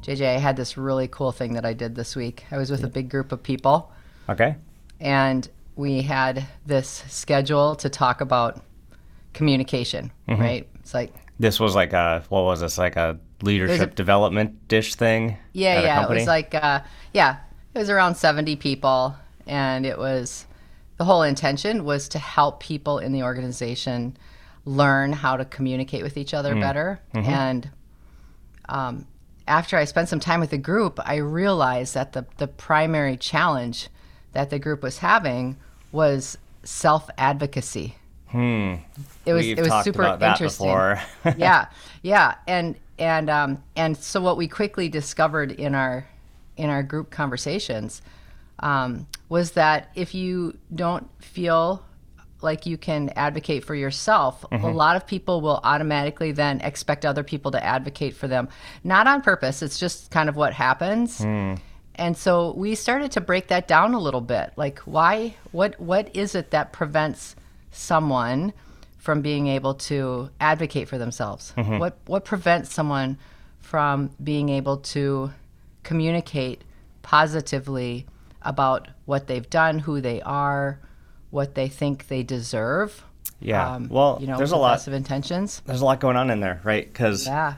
JJ, I had this really cool thing that I did this week. I was with a big group of people. Okay. And we had this schedule to talk about communication, mm-hmm. right? It's like... This was like a, what was this, like a leadership development dish thing? Yeah. It was like, it was around 70 people. And it was, the whole intention was to help people in the organization learn how to communicate with each other better. Mm-hmm. And after I spent some time with the group, I realized that the primary challenge that the group was having was self-advocacy. It was super interesting. Yeah. And so what we quickly discovered in our group conversations was that if you don't feel like you can advocate for yourself, mm-hmm. a lot of people will automatically then expect other people to advocate for them. Not on purpose, it's just kind of what happens. And so we started to break that down a little bit. Like why, what is it that prevents someone from being able to advocate for themselves? Mm-hmm. What prevents someone from being able to communicate positively about what they've done, who they are, what they think they deserve? Yeah. There's a lot of intentions. There's a lot going on in there, right? Because you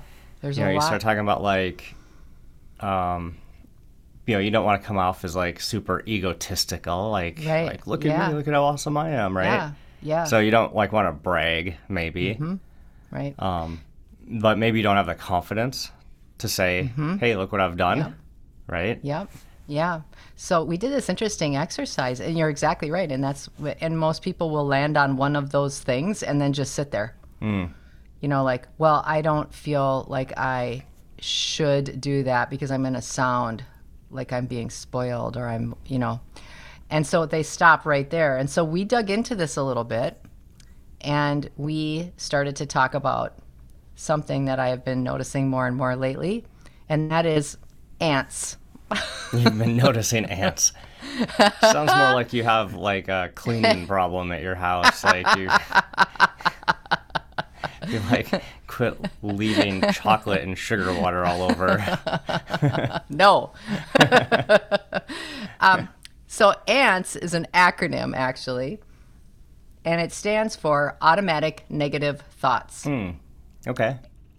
start talking about like, you don't want to come off as like super egotistical, like look at me, look at how awesome I am, right? Yeah. So you don't like want to brag, maybe, mm-hmm. right? But maybe you don't have the confidence to say, mm-hmm. "Hey, look what I've done," right? Yep. Yeah. So we did this interesting exercise, and you're exactly right. And most people will land on one of those things and then just sit there. I don't feel like I should do that because I'm going to sound like I'm being spoiled or I'm. And so they stop right there. And so we dug into this a little bit, and we started to talk about something that I have been noticing more and more lately, and that is ants. You've been noticing ants. Sounds more like you have like a cleaning problem at your house. Like you're like, quit leaving chocolate and sugar water all over. No. So ANTS is an acronym, actually, and it stands for Automatic Negative Thoughts. Okay.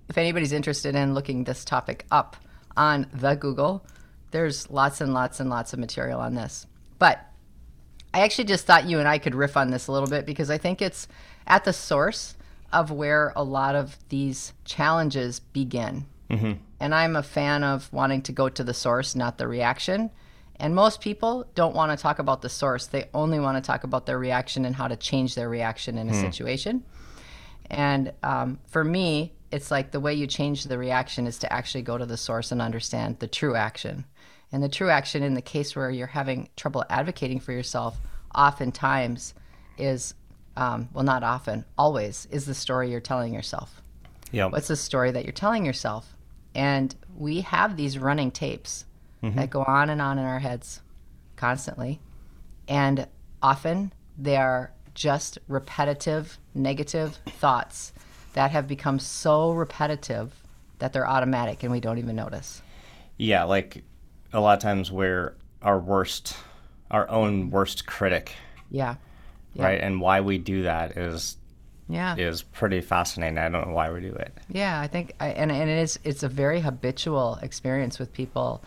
If anybody's interested in looking this topic up on the Google, there's lots and lots and lots of material on this. But I actually just thought you and I could riff on this a little bit because I think it's at the source of where a lot of these challenges begin. Mm-hmm. And I'm a fan of wanting to go to the source, not the reaction. And most people don't want to talk about the source. They only want to talk about their reaction and how to change their reaction in a situation. And for me, it's like the way you change the reaction is to actually go to the source and understand the true action. And the true action in the case where you're having trouble advocating for yourself oftentimes is, not often, always, is the story you're telling yourself. Yep. What's the story that you're telling yourself? And we have these running tapes mm-hmm. that go on in our heads constantly. And often they are just repetitive, negative thoughts that have become so repetitive that they're automatic and we don't even notice. Yeah, like a lot of times we're our own worst critic. Yeah. Right? And why we do that is pretty fascinating. I don't know why we do it. Yeah, I think, and it's a very habitual experience with people.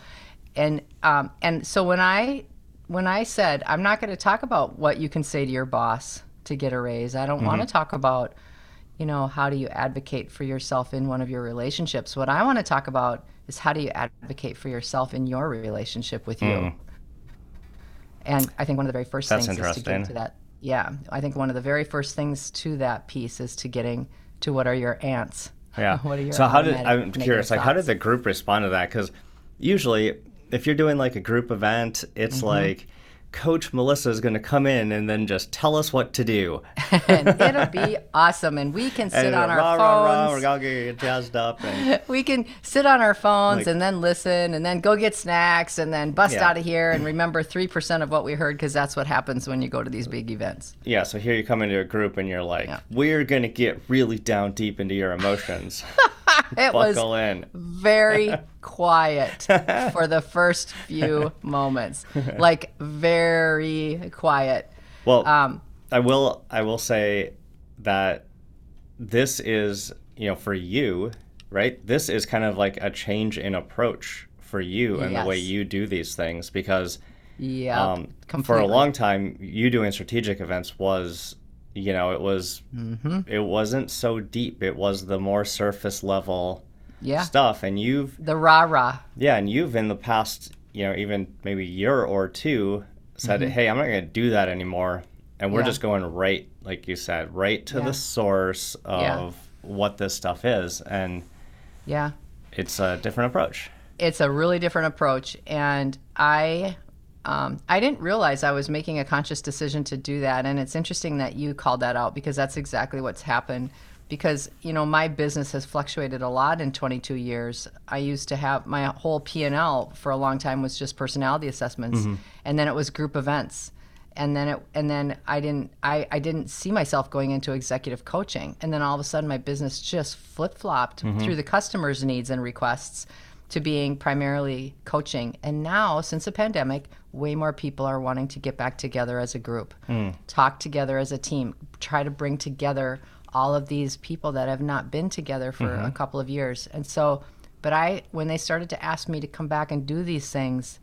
And so when I said, I'm not going to talk about what you can say to your boss to get a raise, I don't mm-hmm. want to talk about, how do you advocate for yourself in one of your relationships. What I want to talk about is how do you advocate for yourself in your relationship with you. And I think one of the very first things is to get to that. Yeah, I think one of the very first things to that piece is to getting to what are your ants. Yeah. What are your I'm curious, like, thoughts? How did the group respond to that? Because usually if you're doing like a group event, it's mm-hmm. like Coach Melissa is going to come in and then just tell us what to do. And it'll be awesome. And we can sit on our phones. We're going to get jazzed up. And we can sit on our phones and then listen and then go get snacks and then bust out of here and remember 3% of what we heard, because that's what happens when you go to these big events. Yeah, so here you come into a group and you're like, we're going to get really down deep into your emotions. It Buckle was in. Very quiet for the first few moments, like very quiet. Well, I will say that this is, for you, right? This is kind of like a change in approach for you and the way you do these things, because for a long time, you doing strategic events was, it was, mm-hmm. it wasn't so deep. It was the more surface level stuff. And you've the rah-rah. Yeah. And you've in the past, even maybe year or two said, mm-hmm. hey, I'm not going to do that anymore. And we're just going right, like you said, right to the source of what this stuff is. And it's a different approach. It's a really different approach. And I didn't realize I was making a conscious decision to do that. And it's interesting that you called that out, because that's exactly what's happened. Because, my business has fluctuated a lot in 22 years. I used to have my whole P&L for a long time was just personality assessments. Mm-hmm. And then it was group events. And then I didn't see myself going into executive coaching. And then all of a sudden my business just flip-flopped mm-hmm. through the customer's needs and requests to being primarily coaching. And now, since the pandemic, way more people are wanting to get back together as a group, talk together as a team, try to bring together all of these people that have not been together for mm-hmm. a couple of years. And so, when they started to ask me to come back and do these things,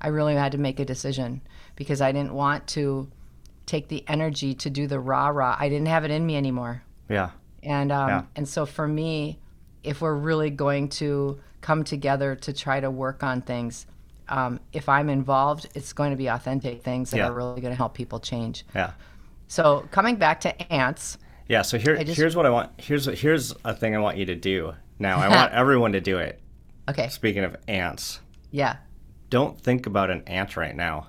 I really had to make a decision, because I didn't want to take the energy to do the rah-rah. I didn't have it in me anymore. Yeah. And and so for me, if we're really going to come together to try to work on things, if I'm involved, it's going to be authentic things that are really going to help people change. Yeah. So coming back to ANTS. Yeah. So here's what I want. Here's a thing I want you to do now. I want everyone to do it. Okay. Speaking of ants. Yeah. Don't think about an ant right now.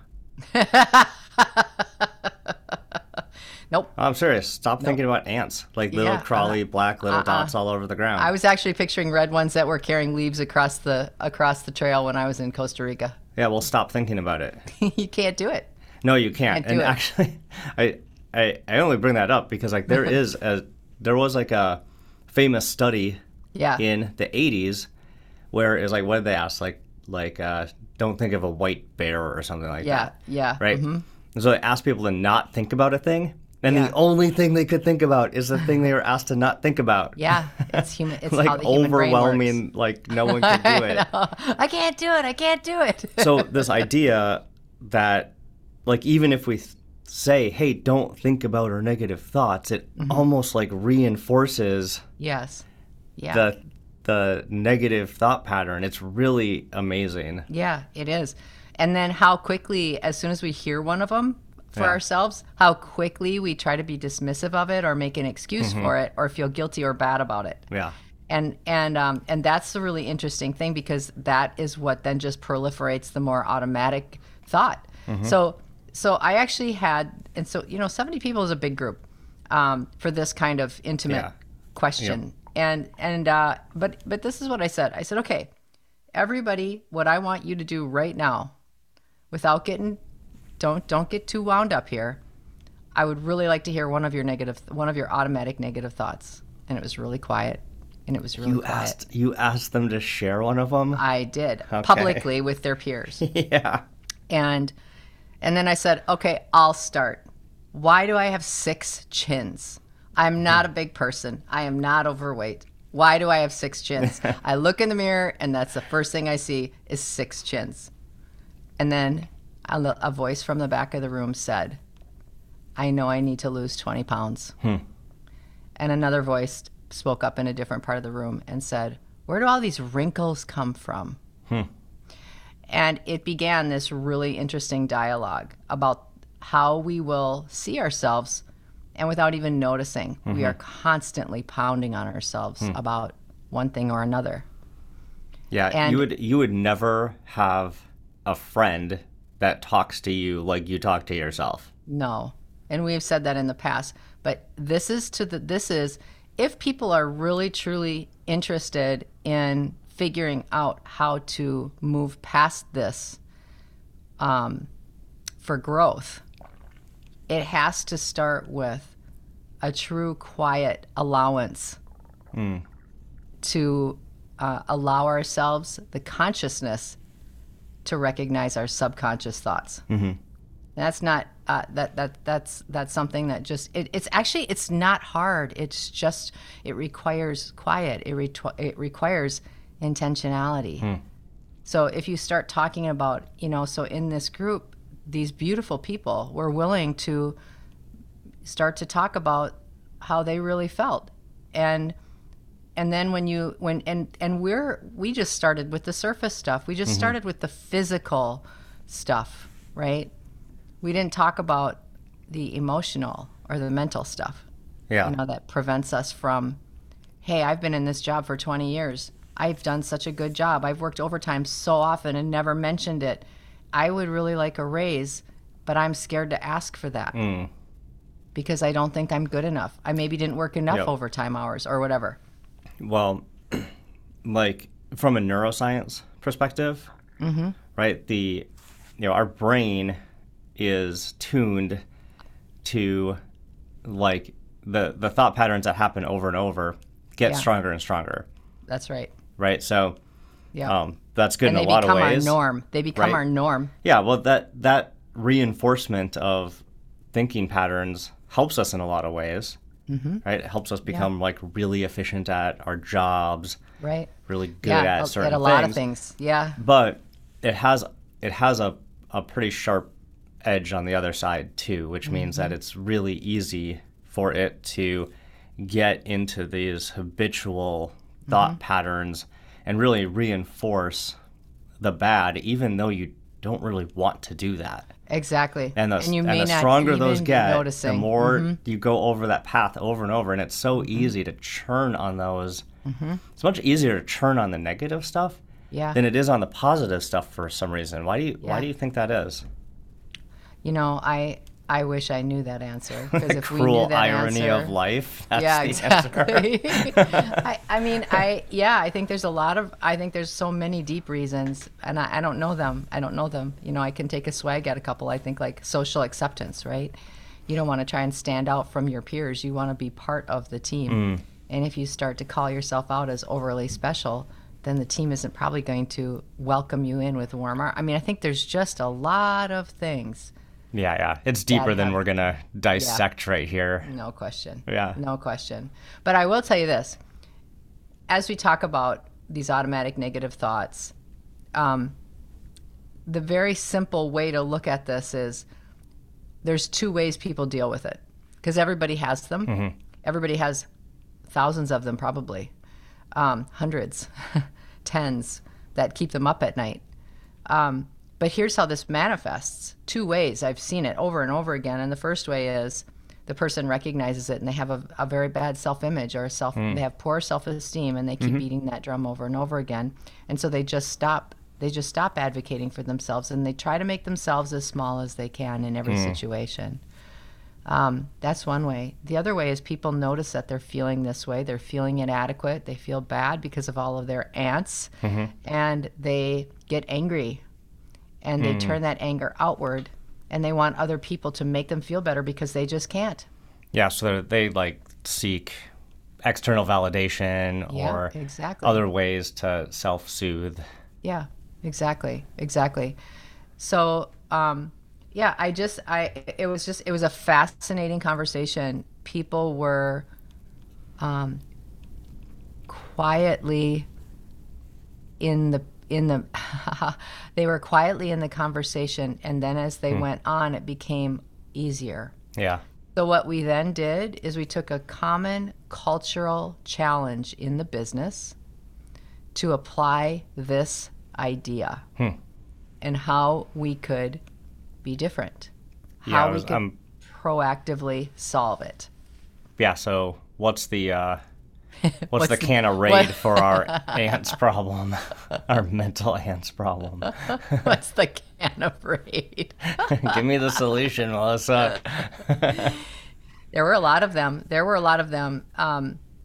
Nope. I'm serious. Stop thinking about ants, like little crawly black little dots all over the ground. I was actually picturing red ones that were carrying leaves across the trail when I was in Costa Rica. Yeah, well, stop thinking about it. You can't do it. No, you can't. Actually, I only bring that up because like there was a famous study in the 80s where it was like, what did they ask? Like don't think of a white bear or something like that. Yeah. Right. Mm-hmm. And so they asked people to not think about a thing. And the only thing they could think about is the thing they were asked to not think about. Yeah, it's human. It's like how the human brain works. Overwhelming, like no one can do it. I can't do it. I can't do it. So this idea that, like, even if we say, "Hey, don't think about our negative thoughts," it mm-hmm. almost like reinforces the negative thought pattern. It's really amazing. Yeah, it is. And then how quickly, as soon as we hear one of them, for ourselves, how quickly we try to be dismissive of it or make an excuse mm-hmm. for it or feel guilty or bad about it. Yeah. And that's the really interesting thing, because that is what then just proliferates the more automatic thought. Mm-hmm. So I actually had, 70 people is a big group for this kind of intimate question. Yeah. But this is what I said. I said, okay, everybody, what I want you to do right now, without getting Don't get too wound up here. I would really like to hear one of your automatic negative thoughts. And it was really quiet. You asked them to share one of them? I did, publicly with their peers. Yeah. And then I said, okay, I'll start. Why do I have 6 chins? I'm not a big person. I am not overweight. Why do I have 6 chins? I look in the mirror and that's the first thing I see is 6 chins. And then a voice from the back of the room said, I know I need to lose 20 pounds. And another voice spoke up in a different part of the room and said, where do all these wrinkles come from? And it began this really interesting dialogue about how we will see ourselves, and without even noticing, we are constantly pounding on ourselves about one thing or another. Yeah, and you would never have a friend that talks to you like you talk to yourself. No, and we've said that in the past, but this is if people are really truly interested in figuring out how to move past this for growth, it has to start with a true quiet allowance to allow ourselves the consciousness to recognize our subconscious thoughts. Mm-hmm. That's not that's something that just it's not hard. It's just it requires quiet. It requires intentionality. Mm. So if you start talking about, so in this group, these beautiful people were willing to start to talk about how they really felt, and then we just started with the surface stuff. We just mm-hmm. started with the physical stuff, right? We didn't talk about the emotional or the mental stuff. Yeah. That prevents us from, hey, I've been in this job for 20 years. I've done such a good job. I've worked overtime so often and never mentioned it. I would really like a raise, but I'm scared to ask for that because I don't think I'm good enough. I maybe didn't work enough overtime hours or whatever. Well, like from a neuroscience perspective, mm-hmm. right? Our brain is tuned to like the thought patterns that happen over and over get stronger and stronger. That's right. Right. So, that's good in a lot of ways. They become our norm. Yeah. Well, that reinforcement of thinking patterns helps us in a lot of ways. Mm-hmm. Right. It helps us become like really efficient at our jobs. Right. Really good at certain things. At a lot of things. Yeah. But it has a pretty sharp edge on the other side too, which means that it's really easy for it to get into these habitual thought patterns and really reinforce the bad, even though you don't really want to do that. Exactly. And the stronger those get, the more you go over that path over and over. And it's so easy to churn on those. Mm-hmm. It's much easier to churn on the negative stuff than it is on the positive stuff for some reason. Why do you think that is? I wish I knew that answer. Because if we knew that irony answer, of life. That's exactly. The answer. I think there's so many deep reasons, and I don't know them. I can take a swag at a couple. I think like social acceptance, right? You don't want to try and stand out from your peers. You want to be part of the team. Mm. And if you start to call yourself out as overly special, then the team isn't probably going to welcome you in with warm arms. I think there's just a lot of things. Yeah. It's deeper than we're going to dissect right here. No question. Yeah. No question. But I will tell you this. As we talk about these automatic negative thoughts, the very simple way to look at this is there's two ways people deal with it. Because everybody has them. Mm-hmm. Everybody has thousands of them probably. Hundreds, tens that keep them up at night. But here's how this manifests. Two ways. I've seen it over and over again. And the first way is the person recognizes it and they have a very bad self-image or they have poor self-esteem and they keep beating that drum over and over again. And so they just stop advocating for themselves and they try to make themselves as small as they can in every situation. That's one way. The other way is people notice that they're feeling this way. They're feeling inadequate. They feel bad because of all of their ants and they get angry. And they turn that anger outward, and they want other people to make them feel better because they just can't. Yeah, so they like seek external validation or other ways to self-soothe. Yeah, exactly. So, it was a fascinating conversation. People were quietly they were quietly in the conversation, and then as they went on, it became easier. Yeah. So what we then did is we took a common cultural challenge in the business to apply this idea and how we could be different, proactively solve it. Yeah, so what's the What's the can of Raid for our ants problem? Our mental ants problem. What's the can of Raid? Give me the solution, Melissa. There were a lot of them.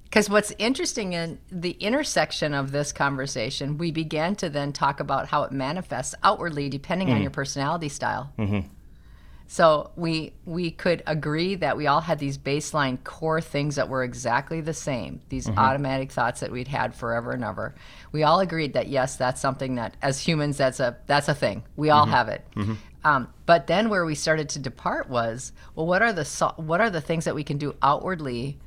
Because what's interesting in the intersection of this conversation, we began to then talk about how it manifests outwardly depending on your personality style. Mm-hmm. So we could agree that we all had these baseline core things that were exactly the same, these automatic thoughts that we'd had forever and ever. We all agreed that, yes, that's something that, as humans, that's a thing. We all have it. Mm-hmm. But then where we started to depart was, well, what are the things that we can do outwardly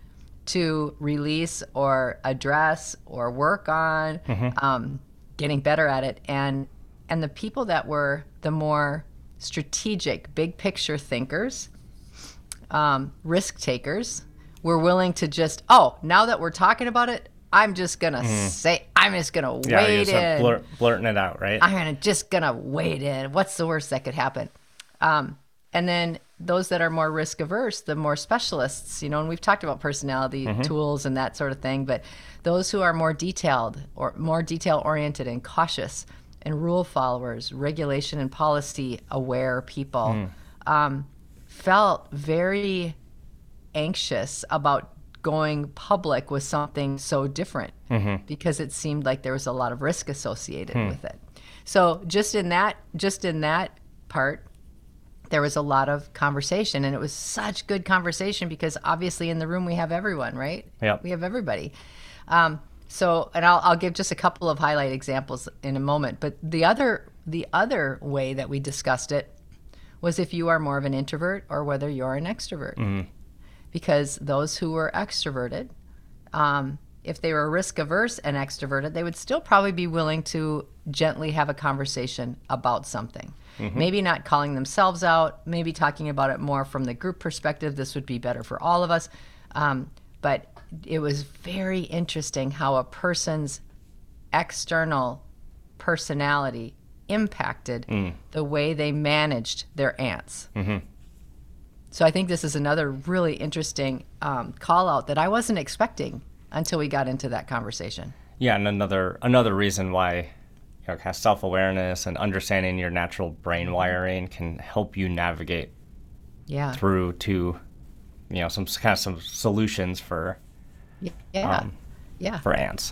to release or address or work on, getting better at it? And the people that were the more strategic, big picture thinkers, risk takers, were willing to just, now that we're talking about it, I'm just gonna wade in. Blurting it out, right? I'm just gonna wade in. What's the worst that could happen? And then those that are more risk averse, the more specialists, and we've talked about personality tools and that sort of thing, but those who are more detailed or more detail oriented and cautious, and rule followers, regulation and policy aware people, felt very anxious about going public with something so different because it seemed like there was a lot of risk associated with it. So just in that part, there was a lot of conversation, and it was such good conversation because obviously in the room we have everyone, right? Yep. We have everybody. So, and I'll give just a couple of highlight examples in a moment, but the other way that we discussed it was if you are more of an introvert or whether you're an extrovert. Mm-hmm. Because those who were extroverted, if they were risk averse and extroverted, they would still probably be willing to gently have a conversation about something. Mm-hmm. Maybe not calling themselves out, maybe talking about it more from the group perspective. This would be better for all of us. But it was very interesting how a person's external personality impacted the way they managed their ants. Mm-hmm. So I think this is another really interesting call out that I wasn't expecting until we got into that conversation. Yeah, and another reason why self-awareness and understanding your natural brain wiring can help you navigate through to some solutions for for ants.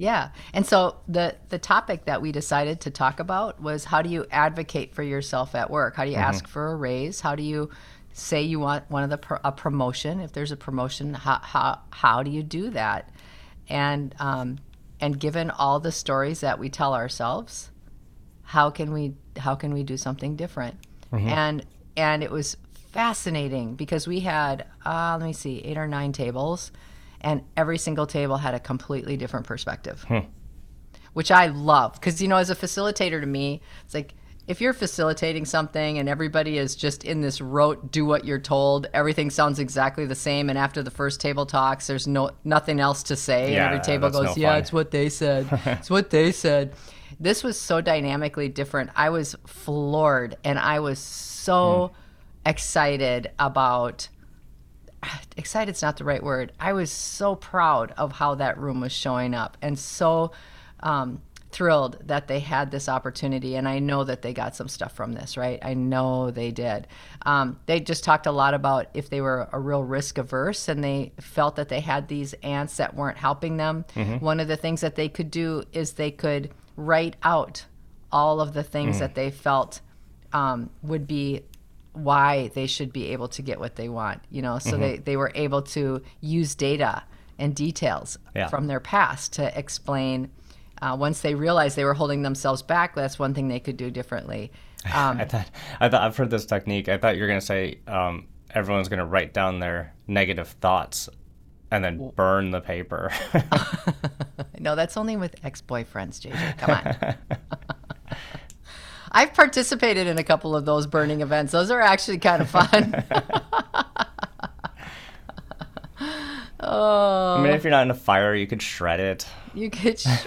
Yeah. And so the topic that we decided to talk about was, how do you advocate for yourself at work? How do you ask for a raise? How do you say you want a promotion? If there's a promotion, how do you do that? And given all the stories that we tell ourselves, how can we do something different? Mm-hmm. And it was fascinating because we had 8 or 9 tables, and every single table had a completely different perspective, which I love, because as a facilitator, to me it's like, if you're facilitating something and everybody is just in this rote, do what you're told, everything sounds exactly the same, and after the first table talks there's nothing else to say, and every table goes, it's what they said. It's what they said. This was so dynamically different. I was floored, and I was so excited—'s not the right word. I was so proud of how that room was showing up, and so thrilled that they had this opportunity. And I know that they got some stuff from this, right? I know they did. They just talked a lot about if they were a real risk averse and they felt that they had these ants that weren't helping them. Mm-hmm. One of the things that they could do is they could write out all of the things that they felt would be why they should be able to get what they want, so they were able to use data and details from their past to explain. Once they realized they were holding themselves back, that's one thing they could do differently. I thought I've heard this technique. I thought you were going to say everyone's going to write down their negative thoughts and then burn the paper. No, that's only with ex-boyfriends, JJ. Come on. I've participated in a couple of those burning events. Those are actually kind of fun. I mean, if you're not in a fire, you could shred it. And you could flush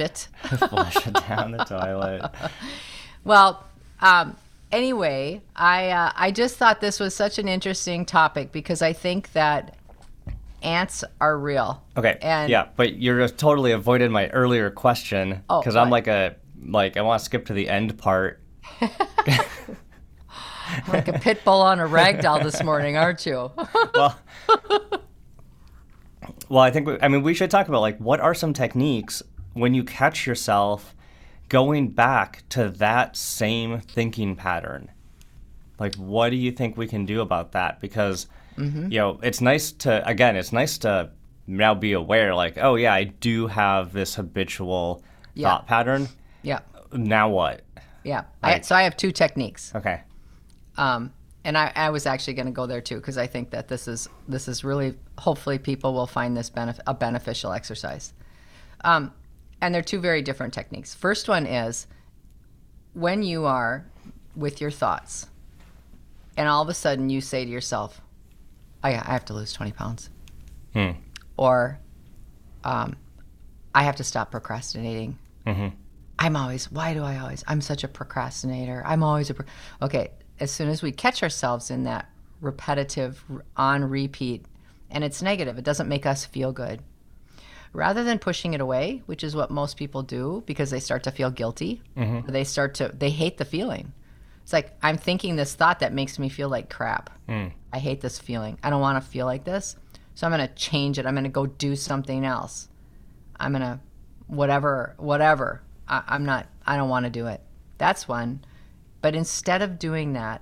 it. Flush it down the toilet. Well, Anyway, I just thought this was such an interesting topic because I think that ants are real. Okay. And yeah, but you're totally avoided my earlier question because I'm like I want to skip to the end part. Like a pit bull on a ragdoll this morning, aren't you? Well, I think we should talk about like what are some techniques when you catch yourself going back to that same thinking pattern. Like, what do you think we can do about that? Because you know, it's nice to now be aware, like, oh yeah, I do have this habitual thought pattern. Yeah. Now what? Yeah. Like, I have two techniques. Okay. And I was actually going to go there too, because I think that this is really, hopefully people will find this a beneficial exercise. And they're two very different techniques. First one is when you are with your thoughts and all of a sudden you say to yourself, I have to lose 20 pounds. Or I have to stop procrastinating. I'm such a procrastinator. Okay, as soon as we catch ourselves in that repetitive on repeat, and it's negative, it doesn't make us feel good. Rather than pushing it away, which is what most people do because they start to feel guilty, they hate the feeling. It's like, I'm thinking this thought that makes me feel like crap. I hate this feeling. I don't want to feel like this. So I'm going to change it. I'm going to go do something else. I'm going to whatever. I don't want to do it. That's one. But instead of doing that,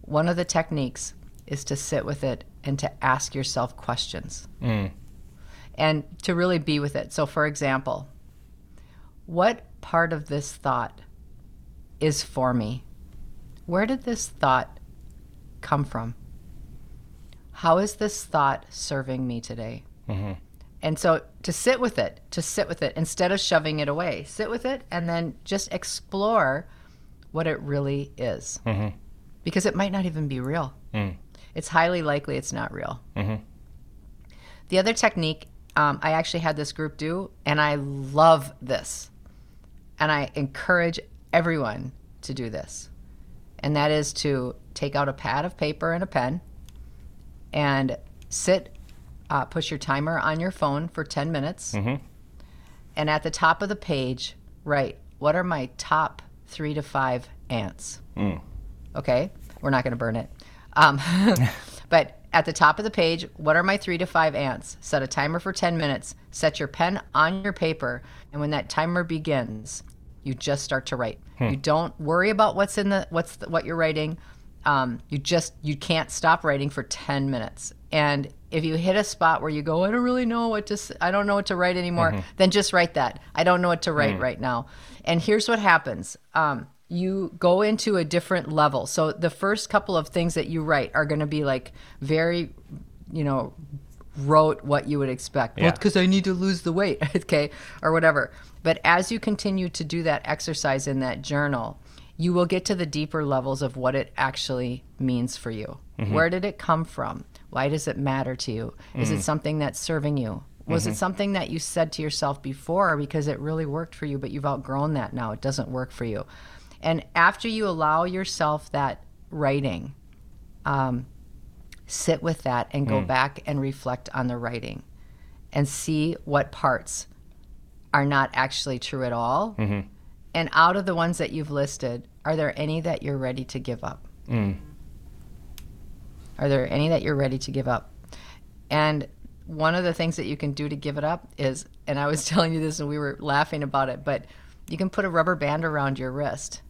one of the techniques is to sit with it and to ask yourself questions. And to really be with it. So for example, what part of this thought is for me? Where did this thought come from? How is this thought serving me today? And so to sit with it instead of shoving it away, sit with it and then just explore what it really is. Because it might not even be real. It's highly likely it's not real. The other technique I actually had this group do, and I love this, and I encourage everyone to do this, and that is to take out a pad of paper and a pen and push your timer on your phone for 10 minutes, and at the top of the page, write, what are my top 3 to 5 ants? Okay, we're not gonna burn it. But at the top of the page, what are my 3 to 5 ants? Set a timer for 10 minutes, set your pen on your paper, and when that timer begins, you just start to write. You don't worry about what you're writing. You can't stop writing for 10 minutes. And if you hit a spot where you go, I don't know what to write anymore, then just write that. I don't know what to write right now. And here's what happens. You go into a different level. So the first couple of things that you write are going to be like very, rote, what you would expect. Yeah. Well, because I need to lose the weight, okay, or whatever. But as you continue to do that exercise in that journal, you will get to the deeper levels of what it actually means for you. Where did it come from? Why does it matter to you? Is it something that's serving you? Was it something that you said to yourself before because it really worked for you, but you've outgrown that now? It doesn't work for you. And after you allow yourself that writing, sit with that and go back and reflect on the writing and see what parts are not actually true at all. And out of the ones that you've listed, are there any that you're ready to give up? And one of the things that you can do to give it up is, and I was telling you this and we were laughing about it, but you can put a rubber band around your wrist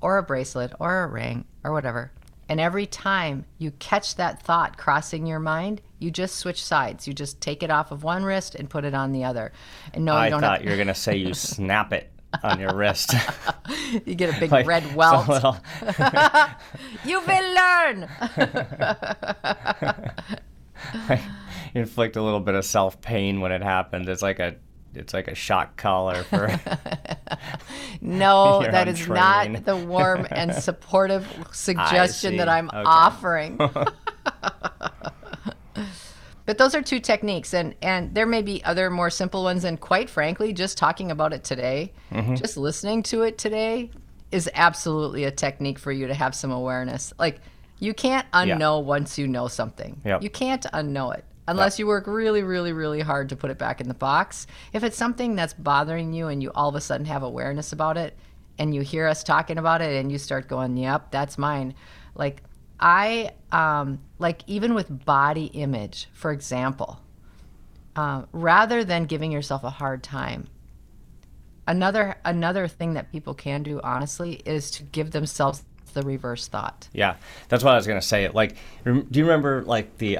or a bracelet or a ring or whatever. And every time you catch that thought crossing your mind, you just switch sides. You just take it off of one wrist and put it on the other. And no, I thought you were going to say you snap it on your wrist. You get a big red welt. You will learn. I inflict a little bit of self-pain when it happens. It's like a shock collar for No, that is not the warm and supportive suggestion that I'm offering. But those are two techniques, and there may be other more simple ones, and quite frankly, just talking about it today, just listening to it today is absolutely a technique for you to have some awareness. Like, you can't unknow once you know something. Yep. You can't unknow it unless you work really, really, really hard to put it back in the box. If it's something that's bothering you and you all of a sudden have awareness about it and you hear us talking about it and you start going, yep, that's mine. Like, I, like even with body image, for example, rather than giving yourself a hard time, another thing that people can do, honestly, is to give themselves the reverse thought. Yeah, that's what I was going to say. Like, do you remember like the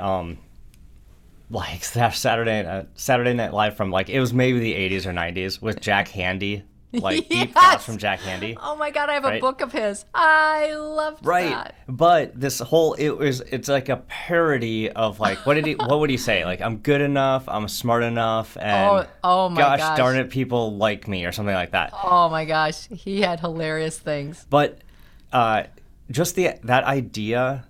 like Saturday Night Live from like, it was maybe the 80s or 90s with Jack Handy? Like yes. Deep thoughts from Jack Handy. Oh my God, I have a book of his. I loved that. But this whole, it's like a parody of like, what would he say? Like, I'm good enough, I'm smart enough, and oh my gosh, darn it, people like me, or something like that. Oh my gosh, he had hilarious things. But just that idea,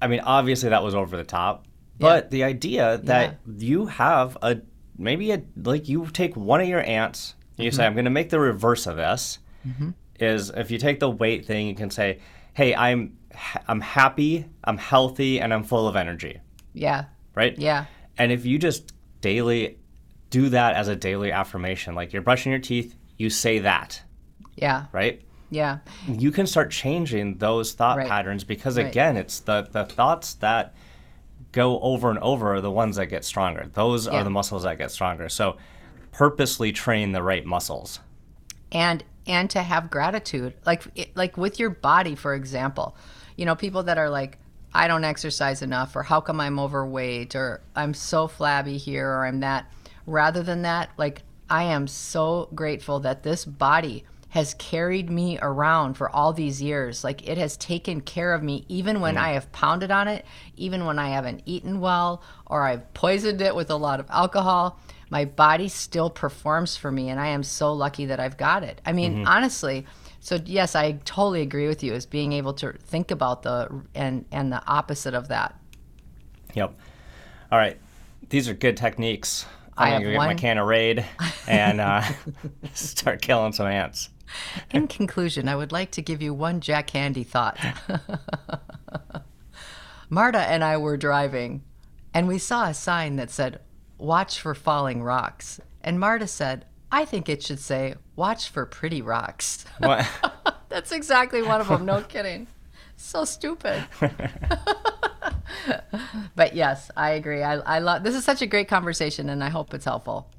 I mean, obviously that was over the top, but the idea that you have like you take one of your ants, you say, I'm going to make the reverse of this, is if you take the weight thing, you can say, hey, I'm happy, I'm healthy, and I'm full of energy. Yeah. Right? Yeah. And if you just daily do that as a daily affirmation, like you're brushing your teeth, you say that. Yeah. Right? Yeah. You can start changing those thought patterns because, again, it's the thoughts that go over and over are the ones that get stronger. Those are the muscles that get stronger. So purposely train the right muscles. And to have gratitude, like with your body, for example, you know, people that are like, I don't exercise enough, or how come I'm overweight, or I'm so flabby here, or I'm that. Rather than that, like, I am so grateful that this body has carried me around for all these years. Like, it has taken care of me even when I have pounded on it, even when I haven't eaten well, or I've poisoned it with a lot of alcohol. My body still performs for me, and I am so lucky that I've got it. I mean, honestly, so yes, I totally agree with you, is being able to think about and the opposite of that. Yep. All right. These are good techniques. I'm going to get my can of Raid and start killing some ants. In conclusion, I would like to give you one Jack Handy thought. Marta and I were driving, and we saw a sign that said, watch for falling rocks. And Marta said, I think it should say, watch for pretty rocks. What? That's exactly one of them. No kidding. So stupid. But yes, I agree. I love, this is such a great conversation, and I hope it's helpful.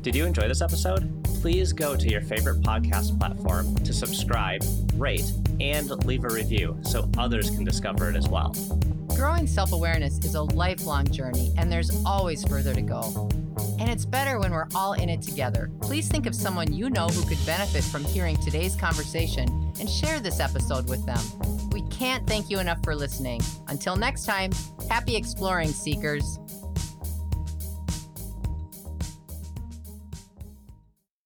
Did you enjoy this episode? Please go to your favorite podcast platform to subscribe, rate, and leave a review so others can discover it as well. Growing self-awareness is a lifelong journey, and there's always further to go. And it's better when we're all in it together. Please think of someone you know who could benefit from hearing today's conversation and share this episode with them. We can't thank you enough for listening. Until next time, happy exploring, seekers.